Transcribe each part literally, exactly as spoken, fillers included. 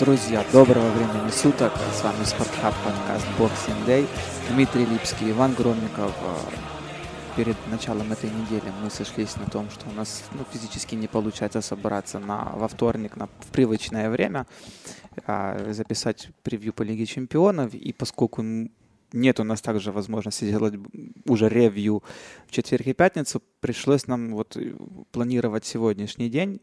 Друзья, доброго времени суток, с вами Спортхаб, подкаст Boxing Day, Дмитрий Липский, Иван Громников. Перед началом этой недели мы сошлись на том, что у нас ну, физически не получается собраться на, во вторник на, в привычное время, записать превью по Лиге Чемпионов, и поскольку нет у нас также возможности делать уже ревью в четверг и пятницу, пришлось нам вот планировать сегодняшний день,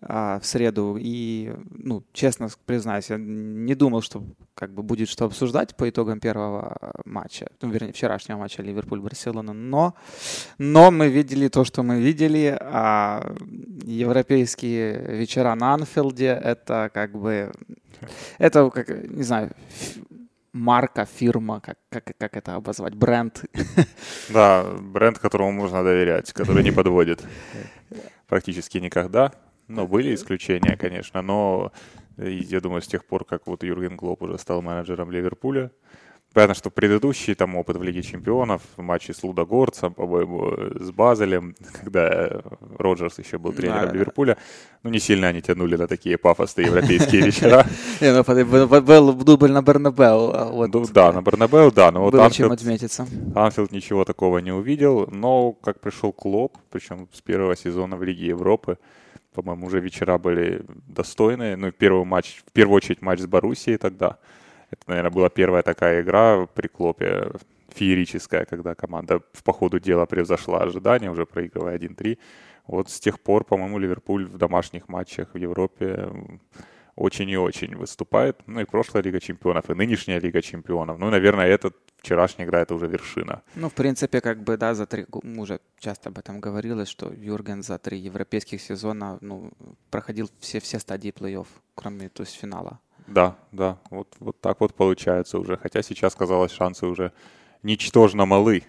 в среду, и, ну, честно признаюсь, я не думал, что как бы будет что обсуждать по итогам первого матча, ну, вернее, вчерашнего матча Ливерпуль-Барселона, но, но мы видели то, что мы видели, а европейские вечера на Анфилде, это как бы, это, как, не знаю, марка, фирма, как, как, как это обозвать, бренд. Да, бренд, которому можно доверять, который не подводит практически никогда. Ну, были исключения, конечно, но я думаю, с тех пор, как вот Юрген Клоп уже стал менеджером Ливерпуля, понятно, что предыдущий там опыт в Лиге Чемпионов, матчи с Лудогорцем, по-моему, с Базелем, когда Роджерс еще был тренером да, Ливерпуля, ну, не сильно они тянули на такие пафосные европейские вечера. Был дубль на Бернабеу. Да, на Бернабеу, да. Было чем отметиться. Анфилд ничего такого не увидел, но как пришел Клоп, причем с первого сезона в Лиге Европы, по-моему, уже вечера были достойные. Ну, первый матч, в первую очередь матч с Боруссией тогда. Это, наверное, была первая такая игра при Клопе феерическая, когда команда по ходу дела превзошла ожидания, уже проигрывая один три. Вот с тех пор, по-моему, Ливерпуль в домашних матчах в Европе очень и очень выступает. Ну и прошлая Лига Чемпионов, и нынешняя Лига Чемпионов. Ну, наверное, эта вчерашняя игра — это уже вершина. Ну, в принципе, как бы, да, за три... уже часто об этом говорилось, что Юрген за три европейских сезона ну, проходил все, все стадии плей-офф, кроме, то есть, финала. Да, да, вот, вот так вот получается уже. Хотя сейчас, казалось, шансы уже ничтожно малы.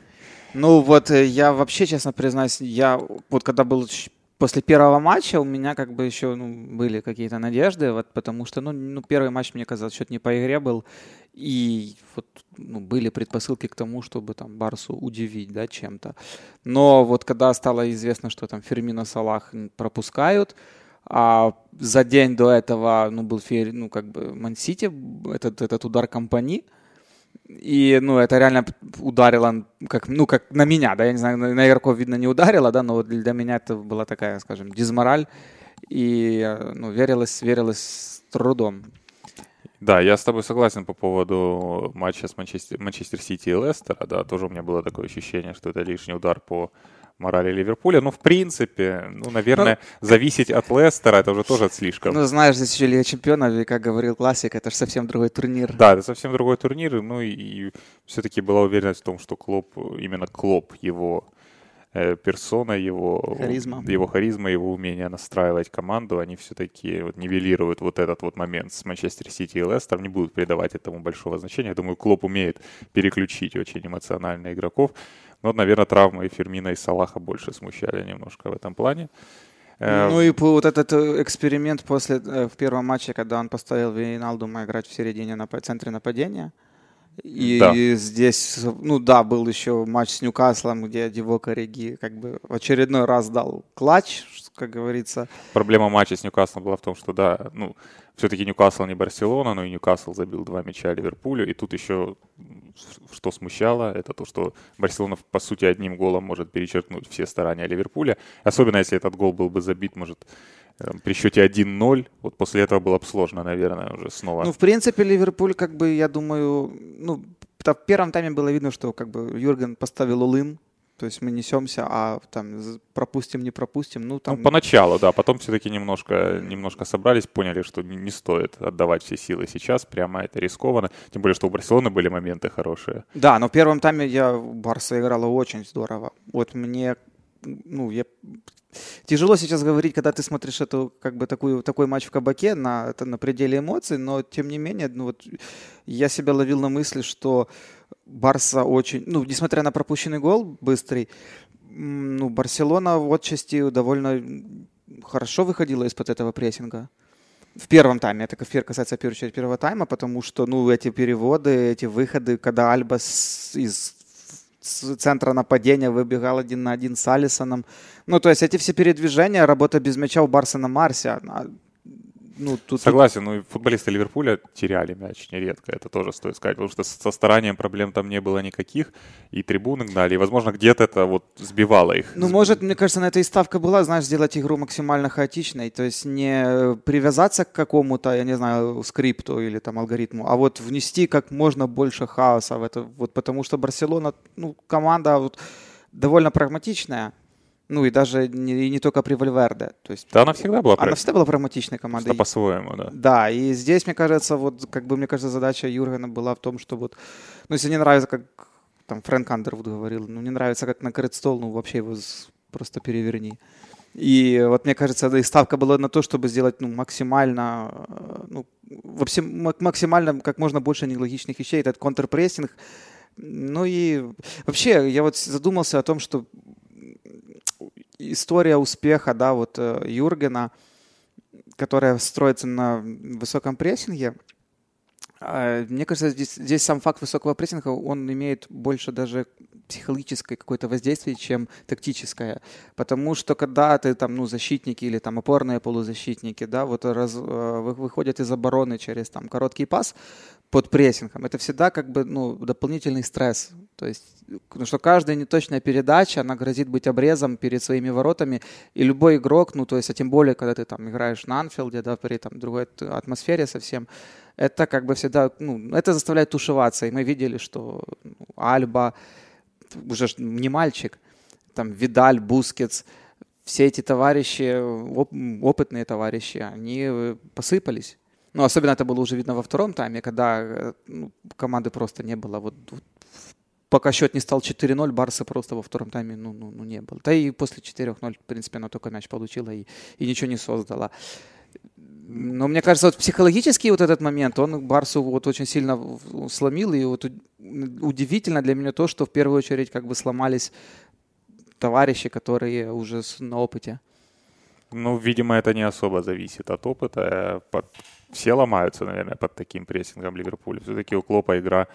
Ну вот я вообще, честно признаюсь, я вот когда был... После первого матча у меня как бы еще ну, были какие-то надежды, вот, потому что ну, ну, первый матч, мне казалось, счет не по игре был, и вот, ну, были предпосылки к тому, чтобы там, Барсу удивить да, чем-то. Но вот когда стало известно, что там Фермино, Салах пропускают, а за день до этого ну, был фер... ну, как бы Ман-Сити, этот, этот удар компании, и, ну, это реально ударило, как, ну, как на меня, да, я не знаю, на игроков, видно, не ударило, да, но вот для меня это была такая, скажем, дизмораль, и, ну, верилось, верилось с трудом. Да, я с тобой согласен по поводу матча с Манчестер, Манчестер Сити и Лестера, да, тоже у меня было такое ощущение, что это лишний удар по... морали Ливерпуля. Ну, в принципе, ну, наверное, ну, зависеть от Лестера, это уже тоже слишком. Ну, знаешь, здесь еще Лига Чемпионов, и, как говорил классик, это же совсем другой турнир. Да, это совсем другой турнир, ну, и, и все-таки была уверенность в том, что Клоп, именно Клоп, его э, персона, его харизма. его харизма, его умение настраивать команду, они все-таки вот нивелируют вот этот вот момент с Манчестер Сити и Лестером, не будут придавать этому большого значения. Я думаю, Клоп умеет переключить очень эмоционально игроков. Но, наверное, травмы и Фермина, и Салаха больше смущали немножко в этом плане. Ну и вот этот эксперимент после в первом матче, когда он поставил Вейналдума играть в середине, в центре нападения. И да. Здесь, ну да, был еще матч с Ньюкаслом, где Диво Корриги как бы в очередной раз дал клатч, как говорится. Проблема матча с Ньюкаслом была в том, что да, ну все-таки Ньюкасл не Барселона, но и Ньюкасл забил два мяча Ливерпулю. И тут еще, что смущало, это то, что Барселона по сути одним голом может перечеркнуть все старания Ливерпуля. Особенно если этот гол был бы забит, может... При счете один ноль, вот после этого было бы сложно, наверное, уже снова. Ну, в принципе, Ливерпуль, как бы, я думаю, ну, в первом тайме было видно, что как бы Юрген поставил all-in, то есть мы несемся, а там пропустим, не пропустим. Ну, там... ну поначалу, да, потом все-таки немножко, немножко собрались, поняли, что не стоит отдавать все силы сейчас, прямо это рискованно, тем более, что у Барселоны были моменты хорошие. Да, но в первом тайме я Барса играла очень здорово. Вот мне, ну, я... Тяжело сейчас говорить, когда ты смотришь эту, как бы, такую, такой матч в кабаке на, на пределе эмоций, но тем не менее, ну, вот, я себя ловил на мысли, что Барса очень, ну, несмотря на пропущенный гол быстрый, ну, Барселона в отчасти довольно хорошо выходила из-под этого прессинга. В первом тайме, это касается в первую очередь первого тайма, потому что, ну, эти переводы, эти выходы, когда Альба с, из с центра нападения выбегал один на один с Алисоном. Ну, то есть эти все передвижения, работа без мяча у Барса на Марсе. Ну, тут... Согласен, ну, футболисты Ливерпуля теряли мяч нередко, это тоже стоит сказать, потому что со старанием проблем там не было никаких, и трибуны гнали, и, возможно, где-то это вот сбивало их. Ну, может, мне кажется, на это и ставка была, знаешь, сделать игру максимально хаотичной, то есть не привязаться к какому-то, я не знаю, скрипту или там алгоритму, а вот внести как можно больше хаоса в это, вот потому что Барселона, ну, команда вот, довольно прагматичная. Ну и даже не, и не только при Вальверде. То есть, да, она всегда была прагматичной. Она всегда была прагматичной командой. Всегда по-своему, да. Да, и здесь, мне кажется, вот как бы, мне кажется, задача Юргена была в том, что вот, ну если не нравится, как там Фрэнк Андервуд говорил, ну не нравится, как накрыт стол, ну вообще его просто переверни. И вот, мне кажется, да, и ставка была на то, чтобы сделать, ну, максимально, ну, вообще максимально, как можно больше нелогичных вещей, этот контрпрессинг. Ну и вообще, я вот задумался о том, что история успеха, да, вот Юргена, которая строится на высоком прессинге, мне кажется, здесь, здесь сам факт высокого прессинга, он имеет больше даже психологическое какое-то воздействие, чем тактическое. Потому что когда ты там, ну, защитники или там опорные полузащитники, да, вот раз, выходят из обороны через там короткий пас под прессингом, это всегда как бы, ну, дополнительный стресс. То есть, потому что каждая неточная передача, она грозит быть обрезом перед своими воротами, и любой игрок, ну, то есть, а тем более, когда ты там играешь на Анфилде, да, при там другой атмосфере совсем, это как бы всегда, ну, это заставляет тушеваться. И мы видели, что Альба, уже не мальчик, там Видаль, Бускетс, все эти товарищи, опытные товарищи, они посыпались. Ну, особенно это было уже видно во втором тайме, когда, ну, команды просто не было. Вот, вот, пока счет не стал четыре ноль, Барса просто во втором тайме ну, ну, ну, не было. Да и после четыре ноль, в принципе, она только мяч получила и, и ничего не создала. Но мне кажется, вот психологический вот этот момент, он Барсу вот очень сильно сломил. И вот удивительно для меня то, что в первую очередь как бы сломались товарищи, которые уже на опыте. Ну, видимо, это не особо зависит от опыта. Под... Все ломаются, наверное, под таким прессингом Ливерпуля. Все-таки у Клопа игра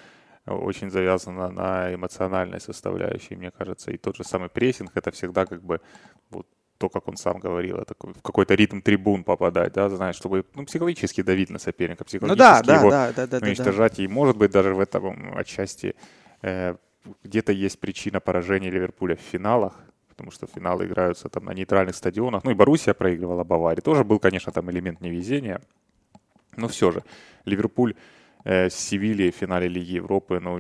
очень завязана на эмоциональной составляющей, мне кажется. И тот же самый прессинг — это всегда как бы... вот то, как он сам говорил, это в какой-то ритм трибун попадать, да, знаешь, чтобы, ну, психологически давить на соперника, психологически, ну, да, его да, да, да, уничтожать. Да, да. И, может быть, даже в этом отчасти э, где-то есть причина поражения Ливерпуля в финалах, потому что финалы играются там на нейтральных стадионах. Ну и Боруссия проигрывала Баварии. Тоже был, конечно, там элемент невезения, но все же Ливерпуль с Севильей в финале Лиги Европы, ну,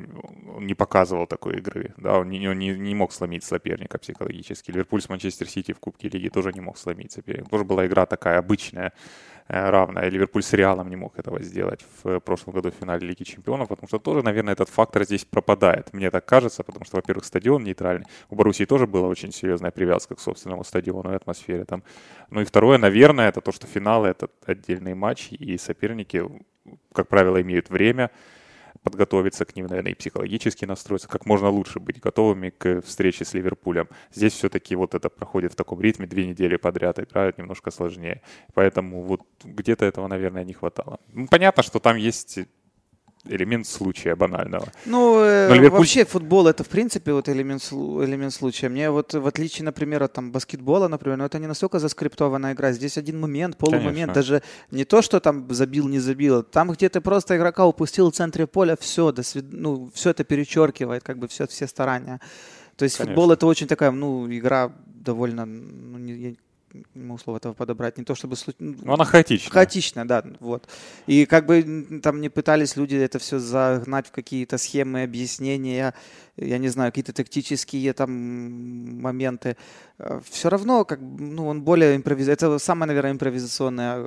он не показывал такой игры, да, он, не, он не, не мог сломить соперника психологически. Ливерпуль с Манчестер Сити в Кубке Лиги тоже не мог сломить соперника. Тоже была игра такая обычная, равная. Ливерпуль с Реалом не мог этого сделать в прошлом году в финале Лиги Чемпионов, потому что тоже, наверное, этот фактор здесь пропадает. Мне так кажется, потому что, во-первых, стадион нейтральный. У Боруссии тоже была очень серьезная привязка к собственному стадиону и атмосфере там. Ну и второе, наверное, это то, что финалы — это отдельные матчи, и соперники, как правило, имеют время подготовиться к ним, наверное, и психологически настроиться, как можно лучше быть готовыми к встрече с Ливерпулем. Здесь все-таки вот это проходит в таком ритме, две недели подряд играют, немножко сложнее. Поэтому вот где-то этого, наверное, не хватало. Ну, понятно, что там есть элемент случая банального. Ну, Ливерпуль... вообще футбол — это, в принципе, вот элемент, элемент случая. Мне вот, в отличие, например, от там, баскетбола, например, но это не настолько заскриптованная игра. Здесь один момент, полумомент. Конечно. Даже не то, что там забил, не забил. Там, где ты просто игрока упустил в центре поля, все, до свид... ну, все это перечеркивает, как бы все, все старания. То есть, конечно, футбол — это очень такая, ну, игра довольно... Ну, не... не могу слова этого подобрать, не то чтобы... Ну, она хаотичная. Хаотичная, да, вот. И как бы там не пытались люди это все загнать в какие-то схемы, объяснения, я не знаю, какие-то тактические там моменты. Все равно, как, ну, он более импровизационный. Это самая, наверное, импровизационная...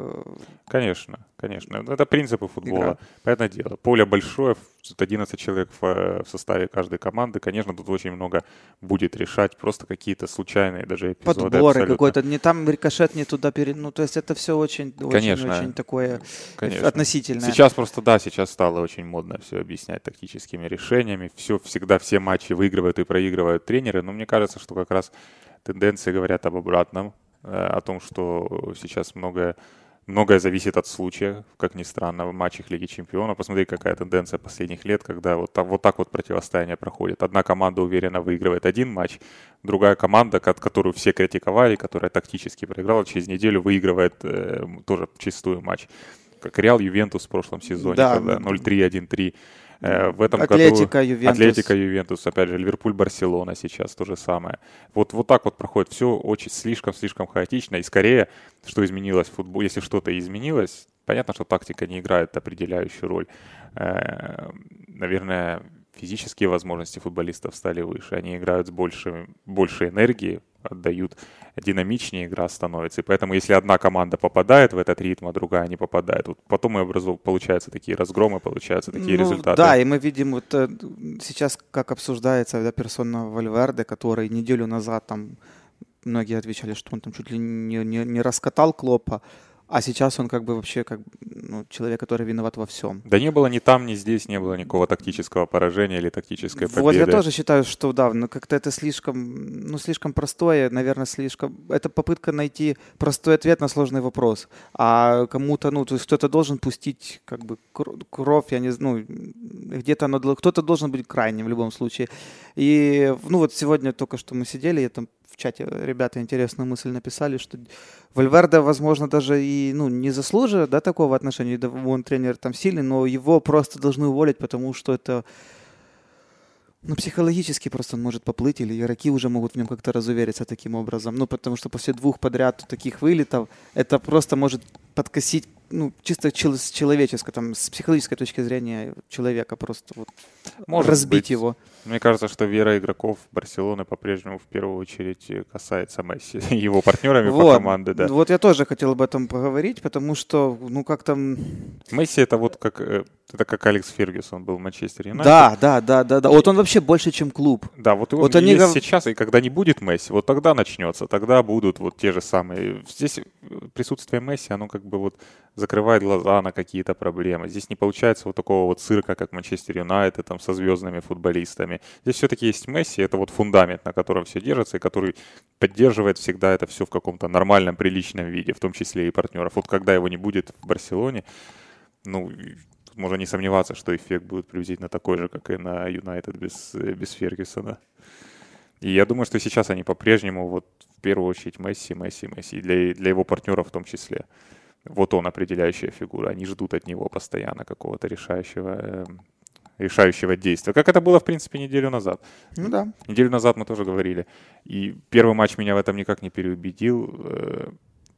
Конечно, конечно. Это принципы футбола. Игра. Понятное дело. Поле большое, одиннадцать человек в составе каждой команды. Конечно, тут очень много будет решать. Просто какие-то случайные даже эпизоды. Подборы абсолютно. Какой-то не там там рикошет не туда перед. Ну, то есть это все очень, очень, очень такое Конечно. относительное. Сейчас просто, да, сейчас стало очень модно все объяснять тактическими решениями. Все, всегда все матчи выигрывают и проигрывают тренеры. Но мне кажется, что как раз тенденции говорят об обратном, о том, что сейчас многое, многое зависит от случая, как ни странно, в матчах Лиги Чемпионов. Посмотри, какая тенденция последних лет, когда вот так вот, так вот противостояние проходит. Одна команда уверенно выигрывает один матч, другая команда, которую все критиковали, которая тактически проиграла, через неделю выигрывает э, тоже чистую матч. Как Реал, Ювентус в прошлом сезоне, да, когда ноль три один три. В этом Атлетика, году Ювентус. Атлетика, Ювентус, опять же, Ливерпуль, Барселона сейчас то же самое. Вот, вот так вот проходит все очень слишком-слишком хаотично. И скорее, что изменилось в футболе, если что-то изменилось, понятно, что тактика не играет определяющую роль. Наверное, физические возможности футболистов стали выше. Они играют с больше, больше энергии, отдают, динамичнее игра становится. И поэтому, если одна команда попадает в этот ритм, а другая не попадает, вот потом и образу... получаются такие разгромы, получаются такие ну, результаты. Да, и мы видим вот сейчас, как обсуждается да, персона Вальверде, который неделю назад там многие отвечали, что он там чуть ли не, не, не раскатал Клопа. А сейчас он как бы вообще как ну, человек, который виноват во всем. Да не было ни там, ни здесь, не было никакого тактического поражения или тактической победы. Вот я тоже считаю, что да, ну, как-то это слишком, ну, слишком простое, наверное, слишком... Это попытка найти простой ответ на сложный вопрос. А кому-то, ну, то есть кто-то должен пустить как бы кровь, я не знаю, ну, где-то оно... Кто-то должен быть крайним в любом случае. И, ну, вот сегодня только что мы сидели, я там... В чате ребята интересную мысль написали, что Вальверде, возможно, даже и ну, не заслуживает да, такого отношения, он тренер там сильный, но его просто должны уволить, потому что это ну, психологически просто он может поплыть, или игроки уже могут в нем как-то разувериться таким образом. Ну, потому что после двух подряд таких вылетов это просто может подкосить ну, чисто чел- с человеческой, там, с психологической точки зрения человека просто вот может разбить быть. его. Мне кажется, что вера игроков Барселоны по-прежнему в первую очередь касается Месси и его партнерами вот. по команде. Да. Вот я тоже хотел об этом поговорить, потому что, ну, как там... Месси это вот как, это как Алекс Фергюсон был в Манчестер Юнайтед. Да, да, да, да, да. Вот он вообще больше, чем клуб. Да, вот, вот он они... есть сейчас, и когда не будет Месси, вот тогда начнется, тогда будут вот те же самые... Здесь присутствие Месси, оно как бы вот... закрывает глаза на какие-то проблемы. Здесь не получается вот такого вот цирка, как Манчестер Юнайтед, там, со звездными футболистами. Здесь все-таки есть Месси, это вот фундамент, на котором все держится, и который поддерживает всегда это все в каком-то нормальном, приличном виде, в том числе и партнеров. Вот когда его не будет в Барселоне, ну, тут можно не сомневаться, что эффект будет приблизительно такой же, как и на Юнайтед без, без Фергюсона. И я думаю, что сейчас они по-прежнему вот в первую очередь Месси, Месси, Месси, и для, для его партнеров в том числе. Вот он, определяющая фигура. Они ждут от него постоянно какого-то решающего, э, решающего действия. Как это было, в принципе, неделю назад. Ну да. Неделю назад мы тоже говорили. И первый матч меня в этом никак не переубедил, э,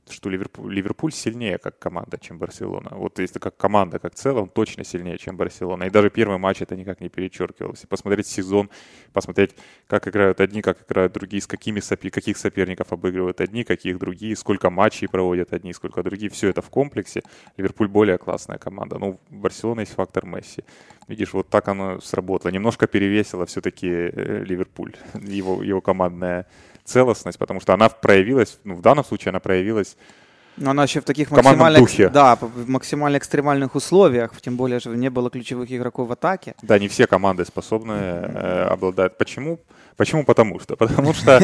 что Ливерпуль, Ливерпуль сильнее как команда, чем Барселона. Вот если как команда, как целая, он точно сильнее, чем Барселона. И даже первый матч это никак не перечеркивалось. Посмотреть сезон, посмотреть, как играют одни, как играют другие, с какими сопи- каких соперников обыгрывают одни, каких другие, сколько матчей проводят одни, сколько другие. Все это в комплексе. Ливерпуль более классная команда. Но у Барселоны есть фактор Месси. Видишь, вот так оно сработало. Немножко перевесило все-таки Ливерпуль, его, его командная целостность, потому что она проявилась, ну, в данном случае она проявилась но она еще в таких максимально, духе. Да, в максимально экстремальных условиях, тем более же не было ключевых игроков в атаке. Да, не все команды способны э, обладать. Почему? Почему? Потому что. Потому что,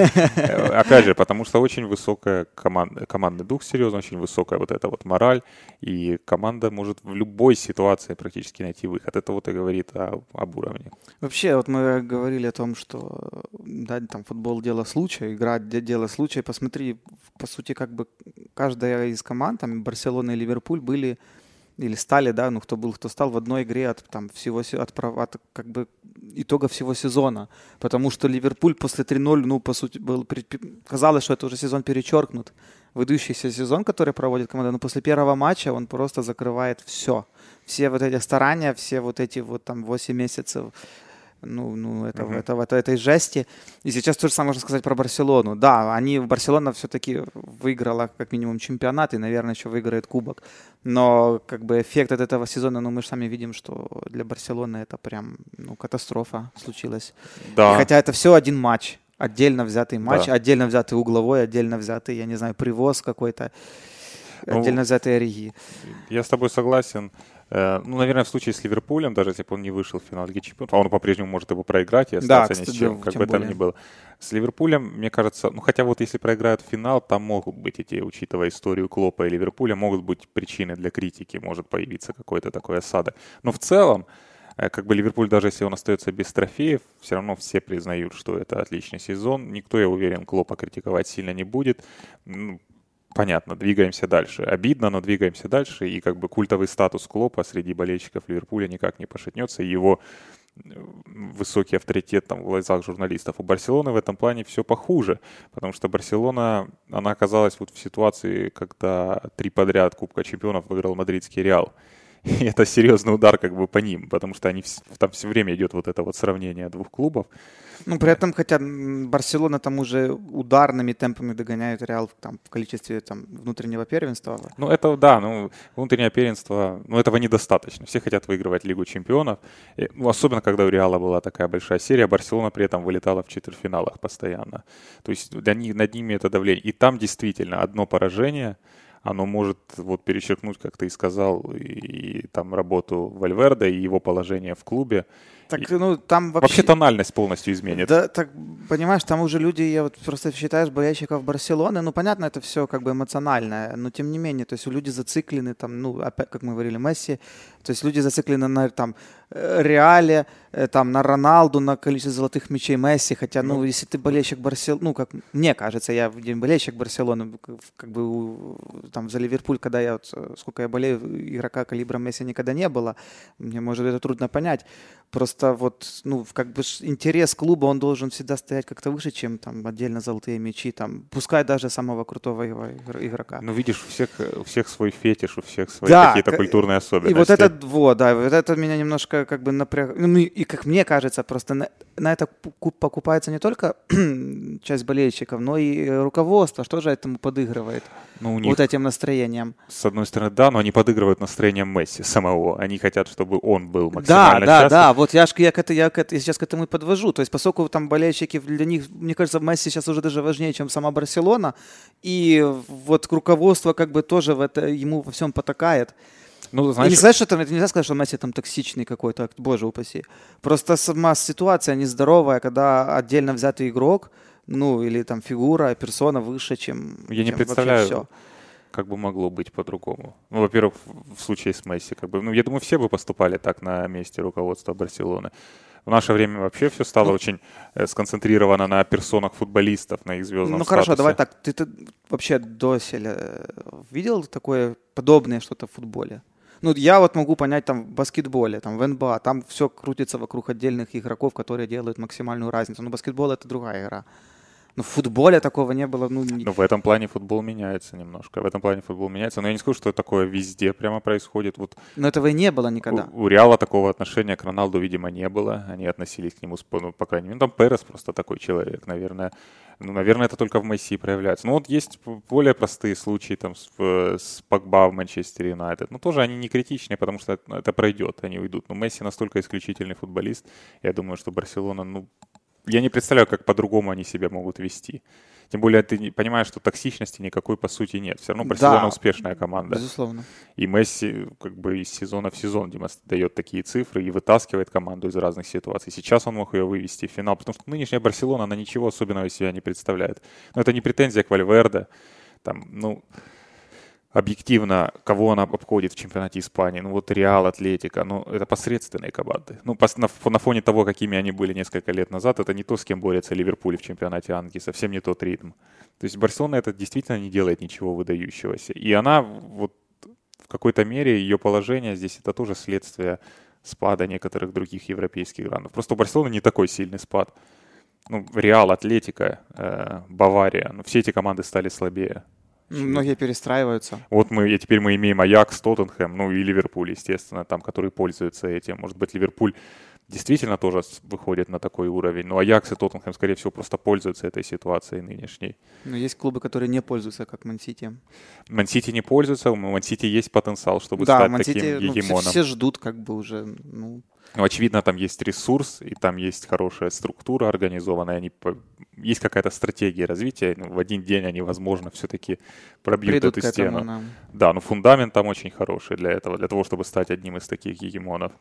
опять же, потому что очень высокая команда, командный дух, серьезно, очень высокая вот эта вот мораль, и команда может в любой ситуации практически найти выход. Это вот и говорит о, об уровне. Вообще, вот мы говорили о том, что да, там футбол — дело случая, игра — дело случая. Посмотри, по сути, как бы каждая из команд, там, Барселона и Ливерпуль были или стали, да, ну, кто был, кто стал в одной игре от, там, всего, от, от как бы итога всего сезона. Потому что Ливерпуль после три ноль, ну, по сути, был, казалось, что это уже сезон перечеркнут. Выдающийся сезон, который проводит команда, но после первого матча он просто закрывает все. Все вот эти старания, все вот эти вот там восемь месяцев Ну, ну, это, uh-huh. это, это, этой жести. И сейчас то же самое можно сказать про Барселону. Да, они, Барселона все-таки выиграла как минимум чемпионат и, наверное, еще выиграет кубок. Но как бы эффект от этого сезона, ну, мы же сами видим, что для Барселоны это прям ну, катастрофа случилась. Да. Хотя это все один матч. Отдельно взятый матч, да. отдельно взятый угловой, отдельно взятый, я не знаю, привоз какой-то, ну, отдельно взятый Ориги. Я с тобой согласен. Ну, наверное, в случае с Ливерпулем, даже если бы он не вышел в финал Лиги Чемпионов, а он по-прежнему может его проиграть и остаться да, ни с чем, тем, как тем бы там ни было. С Ливерпулем, мне кажется, ну, хотя вот если проиграют в финал, там могут быть эти, учитывая историю Клопа и Ливерпуля, могут быть причины для критики, может появиться какой-то такой осадок. Но в целом, как бы Ливерпуль, даже если он остается без трофеев, все равно все признают, что это отличный сезон. Никто, я уверен, Клопа критиковать сильно не будет. Ну, понятно, двигаемся дальше. Обидно, но двигаемся дальше. И как бы культовый статус Клопа среди болельщиков Ливерпуля никак не пошатнется. Его высокий авторитет там в глазах журналистов. У Барселоны в этом плане все похуже. Потому что Барселона, она оказалась вот в ситуации, когда три подряд Кубка Чемпионов выиграл мадридский Реал. И это серьезный удар как бы по ним, потому что они, там все время идет вот это вот сравнение двух клубов. Ну, при этом, хотя Барселона там уже ударными темпами догоняет Реал там, в количестве там, внутреннего первенства. Ну, это да, ну, внутреннее первенство, ну, этого недостаточно. Все хотят выигрывать Лигу Чемпионов. И, ну, особенно, когда у Реала была такая большая серия, Барселона при этом вылетала в четвертьфиналах постоянно. То есть для них, над ними это давление. И там действительно одно поражение, оно может вот перечеркнуть, как ты и сказал, и, и там работу Вальверде и его положение в клубе. Так, ну, там вообще... вообще тональность полностью изменит. Да, так, понимаешь, там уже люди, я вот просто считаешь, болельщиков Барселоны, ну, понятно, это все как бы эмоциональное, но тем не менее, то есть люди зациклены, там, ну, опять, как мы говорили, Месси, то есть люди зациклены на, там, Реале, там, на Роналду, на количество золотых мячей Месси, хотя, ну, ну если ты болельщик Барселоны, ну, как мне кажется, я болельщик Барселоны, как бы, там, за Ливерпуль, когда я, вот, сколько я болею, игрока калибра Месси никогда не было, мне, может, это трудно понять, просто вот, ну, как бы интерес клуба, он должен всегда стоять как-то выше, чем там отдельно золотые мячи, там, пускай даже самого крутого игрока. Ну, видишь, у всех, у всех свой фетиш, у всех свои да, какие-то культурные особенности. И вот это, вот, да, вот это меня немножко как бы напряг... Ну, и, как мне кажется, просто на, на это покупается не только часть болельщиков, но и руководство, что же этому подыгрывает? Ну, у них, вот этим настроением. С одной стороны, да, но они подыгрывают настроением Месси самого. Они хотят, чтобы он был максимально да, часто. Да, да, вот я Я, к это, я, к это, я сейчас к этому и подвожу. То есть, поскольку там болельщики, для них, мне кажется, Месси сейчас уже даже важнее, чем сама Барселона. И вот руководство как бы тоже в это, ему во всем потакает. Ну, знаешь, и не сказать, что там, это нельзя сказать, что Месси там токсичный какой-то, боже упаси. Просто сама ситуация нездоровая, когда отдельно взятый игрок, ну или там фигура, персона выше, чем, я не чем представляю. Вообще все. Как бы могло быть по-другому. Ну, во-первых, в случае с Месси, как бы, ну, я думаю, все бы поступали так на месте руководства Барселоны. В наше время вообще все стало ну, очень сконцентрировано на персонах футболистов, на их звездном ну, статусе. Ну хорошо, давай так. Ты, ты вообще доселе видел такое подобное что-то в футболе? Ну, я вот могу понять там в баскетболе, там в эн би эй, там все крутится вокруг отдельных игроков, которые делают максимальную разницу. Но баскетбол — это другая игра. Ну, в футболе такого не было. Ну, ну, в этом плане футбол меняется немножко. В этом плане футбол меняется. Но я не скажу, что такое везде прямо происходит. Вот но этого и не было никогда. У, у Реала такого отношения к Роналду, видимо, не было. Они относились к нему, ну, по крайней мере. Ну, там Перес просто такой человек, наверное. Ну, наверное, это только в Месси проявляется. Ну, вот есть более простые случаи там с, с Погба в Манчестер Юнайтед. Но тоже они не критичны, потому что это, это пройдет, они уйдут. Но Месси настолько исключительный футболист. Я думаю, что Барселона, ну, я не представляю, как по-другому они себя могут вести. Тем более ты понимаешь, что токсичности никакой по сути нет. Все равно Барселона да, успешная команда. Безусловно. И Месси как бы из сезона в сезон дает такие цифры и вытаскивает команду из разных ситуаций. Сейчас он мог ее вывести в финал, потому что нынешняя Барселона, она ничего особенного из себя не представляет. Но это не претензия к Вальверде. Там, ну... Объективно, кого она обходит в чемпионате Испании, ну вот Реал, Атлетика, ну это посредственные команды. Ну на фоне того, какими они были несколько лет назад, это не то, с кем борется Ливерпуль в чемпионате Англии, совсем не тот ритм. То есть Барселона это действительно не делает ничего выдающегося. И она вот в какой-то мере, ее положение здесь это тоже следствие спада некоторых других европейских грандов. Просто у Барселоны не такой сильный спад. Ну Реал, Атлетика, Бавария, ну все эти команды стали слабее. Многие перестраиваются. Вот мы, и теперь мы имеем Аякс, Тоттенхэм, ну и Ливерпуль, естественно, там, которые пользуются этим. Может быть, Ливерпуль действительно тоже выходит на такой уровень, но Аякс и Тоттенхэм, скорее всего, просто пользуются этой ситуацией нынешней. Но есть клубы, которые не пользуются, как Ман-Сити. Ман-Сити не пользуются, у Ман-Сити есть потенциал, чтобы да, стать таким гегемоном. Да, Ман-Сити, ну, все, все ждут как бы уже, ну... Ну, очевидно, там есть ресурс, и там есть хорошая структура организованная, они... есть какая-то стратегия развития. В один день они, возможно, все-таки пробьют Придут эту стену. Этому, да. да, но фундамент там очень хороший для этого, для того, чтобы стать одним из таких гегемонов.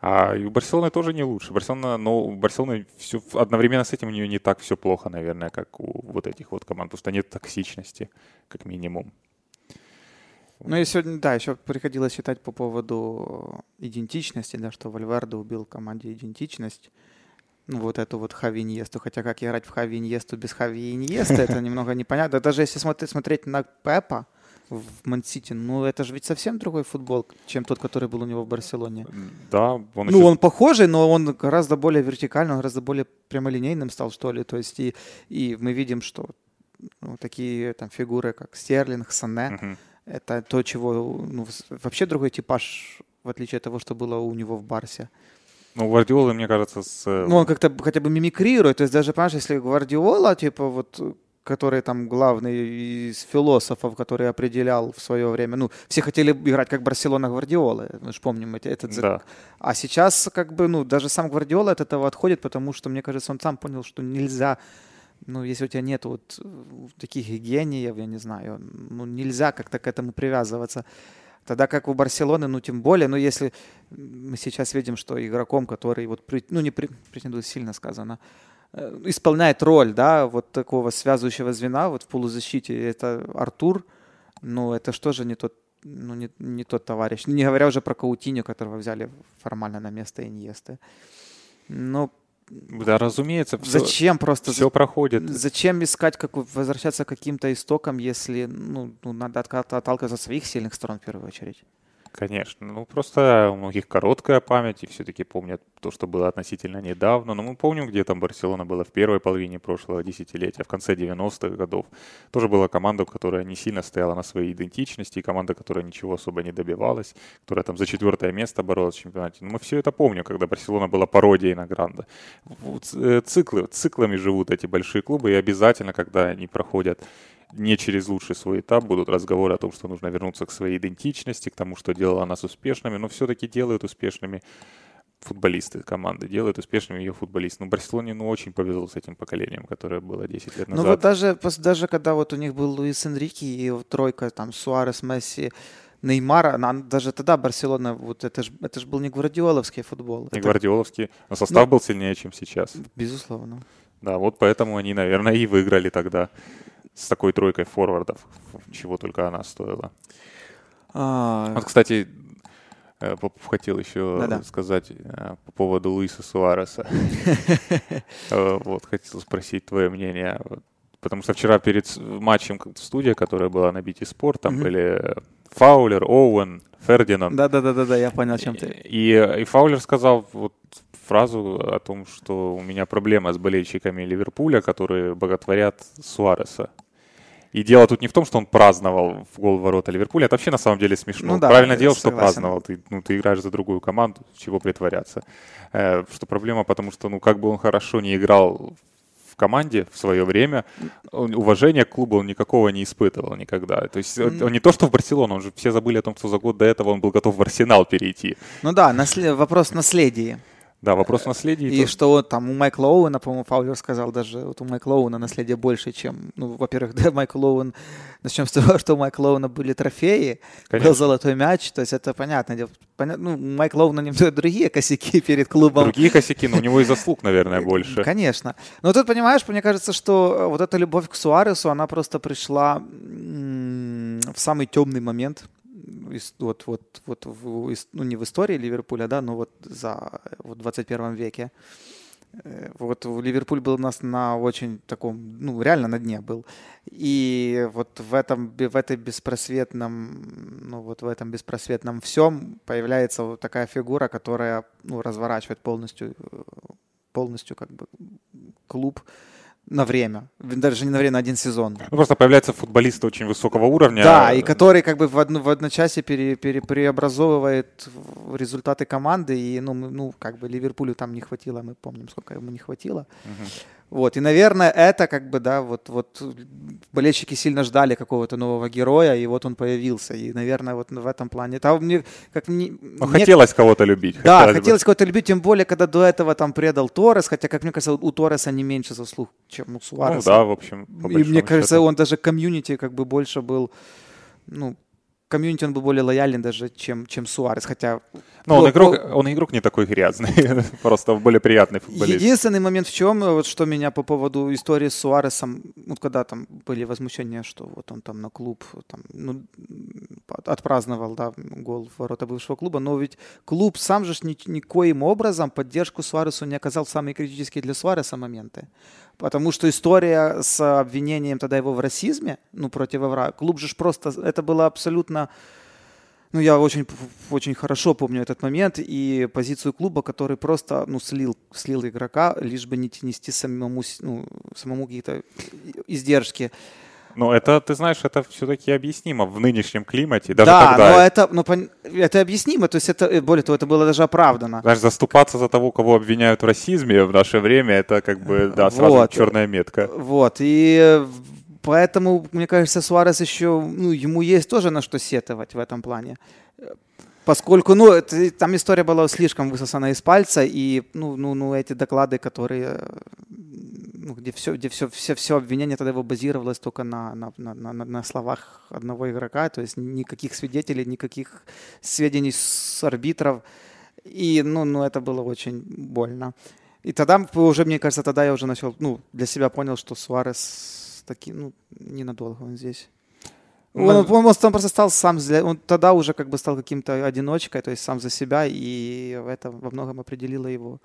А и у Барселоны тоже не лучше. Барселона, но у Барселоны все... одновременно с этим у нее не так все плохо, наверное, как у вот этих вот команд, потому что нет токсичности, как минимум. Ну и сегодня, да, еще приходилось считать по поводу идентичности, да, что Вальверде убил команде идентичность, ну вот эту вот Хави Иньесту, хотя как играть в Хави Иньесту без Хави Иньеста, это немного непонятно. Даже если смотреть на Пепа в Ман-Сити, ну это же ведь совсем другой футбол, чем тот, который был у него в Барселоне. Да, он ну еще... он похожий, но он гораздо более вертикальный, он гораздо более прямолинейным стал, что ли, то есть и, и мы видим, что ну, такие там фигуры, как Стерлинг, Сане, uh-huh. это то, чего... Ну, вообще другой типаж, в отличие от того, что было у него в Барсе. Ну, Гвардиола, мне кажется, с... Ну, он как-то хотя бы мимикрирует. То есть даже, понимаешь, если Гвардиола, типа вот... который там главный из философов, который определял в свое время. Ну, все хотели играть как Барселона Гвардиолы, мы же помним этот. Да. А сейчас как бы, ну, даже сам Гвардиола от этого отходит, потому что, мне кажется, он сам понял, что нельзя... Ну, если у тебя нет вот таких гениев, я не знаю, ну, нельзя как-то к этому привязываться. Тогда как у Барселоны, ну, тем более, ну, если мы сейчас видим, что игроком, который вот, ну, не претендует, сильно сказано, исполняет роль, да, вот такого связывающего звена вот в полузащите, это Артур, ну, это что же не тот, ну, не, не тот товарищ, не говоря уже про Каутиньо, которого взяли формально на место Иньесты. Но да, разумеется. Все, зачем просто... Все проходит. Зачем искать, как, возвращаться к каким-то истокам, если ну, ну, надо отталкиваться от своих сильных сторон в первую очередь? Конечно. Ну, просто у многих короткая память, и все-таки помнят то, что было относительно недавно. Но мы помним, где там Барселона была в первой половине прошлого десятилетия, в конце девяностых годов. Тоже была команда, которая не сильно стояла на своей идентичности, и команда, которая ничего особо не добивалась, которая там за четвертое место боролась в чемпионате. Но мы все это помним, когда Барселона была пародией на Гранда. Циклы, циклами живут эти большие клубы, и обязательно, когда они проходят не через лучший свой этап, будут разговоры о том, что нужно вернуться к своей идентичности, к тому, что делало нас успешными, но все-таки делают успешными футболисты команды, делают успешными ее футболисты. Но Барселоне ну, очень повезло с этим поколением, которое было десять лет назад. Ну вот даже, даже когда вот у них был Луис Энрике и вот тройка, там, Суарес, Месси, Неймара, она, даже тогда Барселона, вот это же это ж был не гвардиоловский футбол. Не это... гвардиоловский, но состав ну, был сильнее, чем сейчас. Безусловно. Да, вот поэтому они, наверное, и выиграли тогда. С такой тройкой форвардов, чего только она стоила. А... Вот, кстати, хотел еще Да-да. сказать по поводу Луиса Суареса. Вот, хотел спросить твое мнение. Потому что вчера перед матчем студия, которая была на Бити Спорт, там были Фаулер, Оуэн, Фердинанд. Да-да-да, я понял, о чем ты. И Фаулер сказал... фразу о том, что у меня проблема с болельщиками Ливерпуля, которые боготворят Суареса. И дело тут не в том, что он праздновал в гол ворота Ливерпуля. Это вообще на самом деле смешно. Ну, да, правильно делал, что праздновал. Ты, ну, ты играешь за другую команду, чего притворяться. Э, что проблема, потому что ну, как бы он хорошо не играл в команде в свое время, он, уважения к клубу он никакого не испытывал никогда. То есть он не то, что в Барселону, он же все забыли о том, что за год до этого он был готов в Арсенал перейти. Ну да, наслед... вопрос наследия. Да, вопрос наследия. И, и то... что там у Майкла Оуэна, по-моему, Фаулер сказал даже, вот у Майкла Оуэна наследие больше, чем... Ну, во-первых, да, Майкл Оуэн... Начнем с того, что у Майкла Оуэна были трофеи, Конечно. был золотой мяч, то есть это понятно. понятно ну, Майкл Оуэн, у него другие косяки перед клубом. Другие косяки, но у него и заслуг, наверное, больше. Конечно. Но тут, понимаешь, мне кажется, что вот эта любовь к Суаресу, она просто пришла в самый темный момент. Вот, вот, вот в, ну, не в истории Ливерпуля, да, но вот за, вот в двадцать первом веке. Вот Ливерпуль был у нас на очень таком, ну, реально на дне был. И вот в этом, в этой беспросветном, ну, вот в этом беспросветном всем появляется вот такая фигура, которая, ну, разворачивает полностью, полностью как бы клуб. На время. Даже не на время, на один сезон. Ну, просто появляются футболисты очень высокого уровня. Да, и который как бы в, одно, в одночасье пере, пере, преобразовывает результаты команды. И, ну, ну, как бы Ливерпулю там не хватило, мы помним, сколько ему не хватило. Uh-huh. Вот. И, наверное, это как бы, да, вот, вот болельщики сильно ждали какого-то нового героя, и вот он появился. И, наверное, вот в этом плане... Там мне, как, не, ну, мне... Хотелось кого-то любить. Да, хотелось, хотелось кого-то любить, тем более, когда до этого там предал Торрес, хотя, как мне кажется, у Торреса не меньше заслуг, чем у Суареса. Ну да, в общем, по большому И мне счету. Кажется, он даже комьюнити как бы больше был... Ну, комьюнити он был более лоялен даже, чем, чем Суарес, хотя... Но он игрок, он игрок не такой грязный, просто более приятный футболист. Единственный момент в чем, вот что меня по поводу истории с Суаресом, вот когда там были возмущения, что вот он там на клуб там, ну, отпраздновал, да, гол в ворота бывшего клуба, но ведь клуб сам же ни, никоим образом поддержку Суаресу не оказал в самые критические для Суареса моменты. Потому что история с обвинением тогда его в расизме, ну, против Эвра, клуб же просто, это было абсолютно, ну, я очень, очень хорошо помню этот момент и позицию клуба, который просто, ну, слил, слил игрока, лишь бы не нести самому, ну, самому какие-то издержки. Ну, это, ты знаешь, это все-таки объяснимо в нынешнем климате. Даже да, тогда... но это, ну, это объяснимо, то есть это, более того, это было даже оправдано. Даже заступаться за того, кого обвиняют в расизме в наше время, это как бы, да, сразу вот. Черная метка. Вот, и поэтому, мне кажется, Суарес еще, ну, ему есть тоже на что сетовать в этом плане. Поскольку, ну, это, там история была слишком высосана из пальца, и, ну, ну, ну эти доклады, которые... Ну, где все, где все, все, все обвинение тогда его базировалось только на, на, на, на словах одного игрока, то есть никаких свидетелей, никаких сведений с арбитров, и, ну, ну, это было очень больно. И тогда, уже, мне кажется, тогда я уже начал, ну, для себя понял, что Суарес таки, ну, ненадолго он здесь. Он, он, он, он просто стал сам, он тогда уже как бы стал каким-то одиночкой, то есть сам за себя, и это во многом определило его.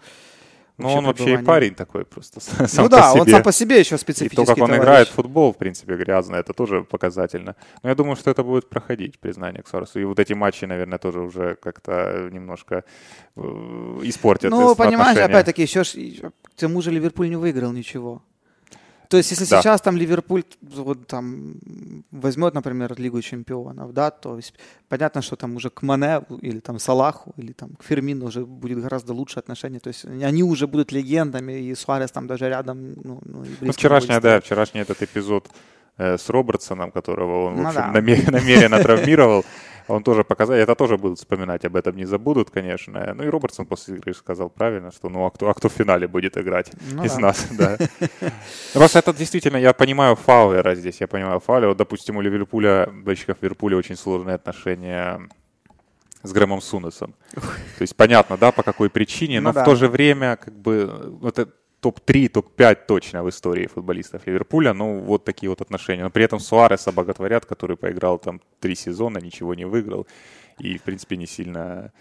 Ну, он вообще и парень такой просто сам по себе. Ну да, он сам по себе еще специфический. И то, как он играет в футбол, в принципе, грязно, это тоже показательно. Но я думаю, что это будет проходить, признание к Суаресу. И вот эти матчи, наверное, тоже уже как-то немножко испортят отношения. Ну, понимаешь, опять-таки, еще к тому же Ливерпуль не выиграл ничего. То есть, если да. сейчас там Ливерпуль вот, там, возьмет, например, Лигу чемпионов, да, то есть, понятно, что там уже к Мане или там Салаху или там к Фермино уже будет гораздо лучше отношение. То есть они уже будут легендами, и Суарес там даже рядом. Ну, ну, ну вчерашний, да, вчерашний этот эпизод э, с Робертсоном, которого он, в общем, ну, да. намер- намеренно травмировал. Он тоже показал, это тоже будут вспоминать, об этом не забудут, конечно. Ну и Робертсон после игры сказал правильно, что ну а кто, а кто в финале будет играть ну, из да. нас, да. Просто это действительно, я понимаю Фаулера здесь, я понимаю Фаулера. Вот, допустим, у Ливерпуля, болельщиков Ливерпуля очень сложные отношения с Грэмом Сунесом. То есть понятно, да, по какой причине, но ну, в да. то же время как бы... Вот это, топ-три, топ-пять точно в истории футболистов Ливерпуля. Ну, вот такие вот отношения. Но при этом Суареса боготворят, который поиграл там три сезона, ничего не выиграл и, в принципе, не сильно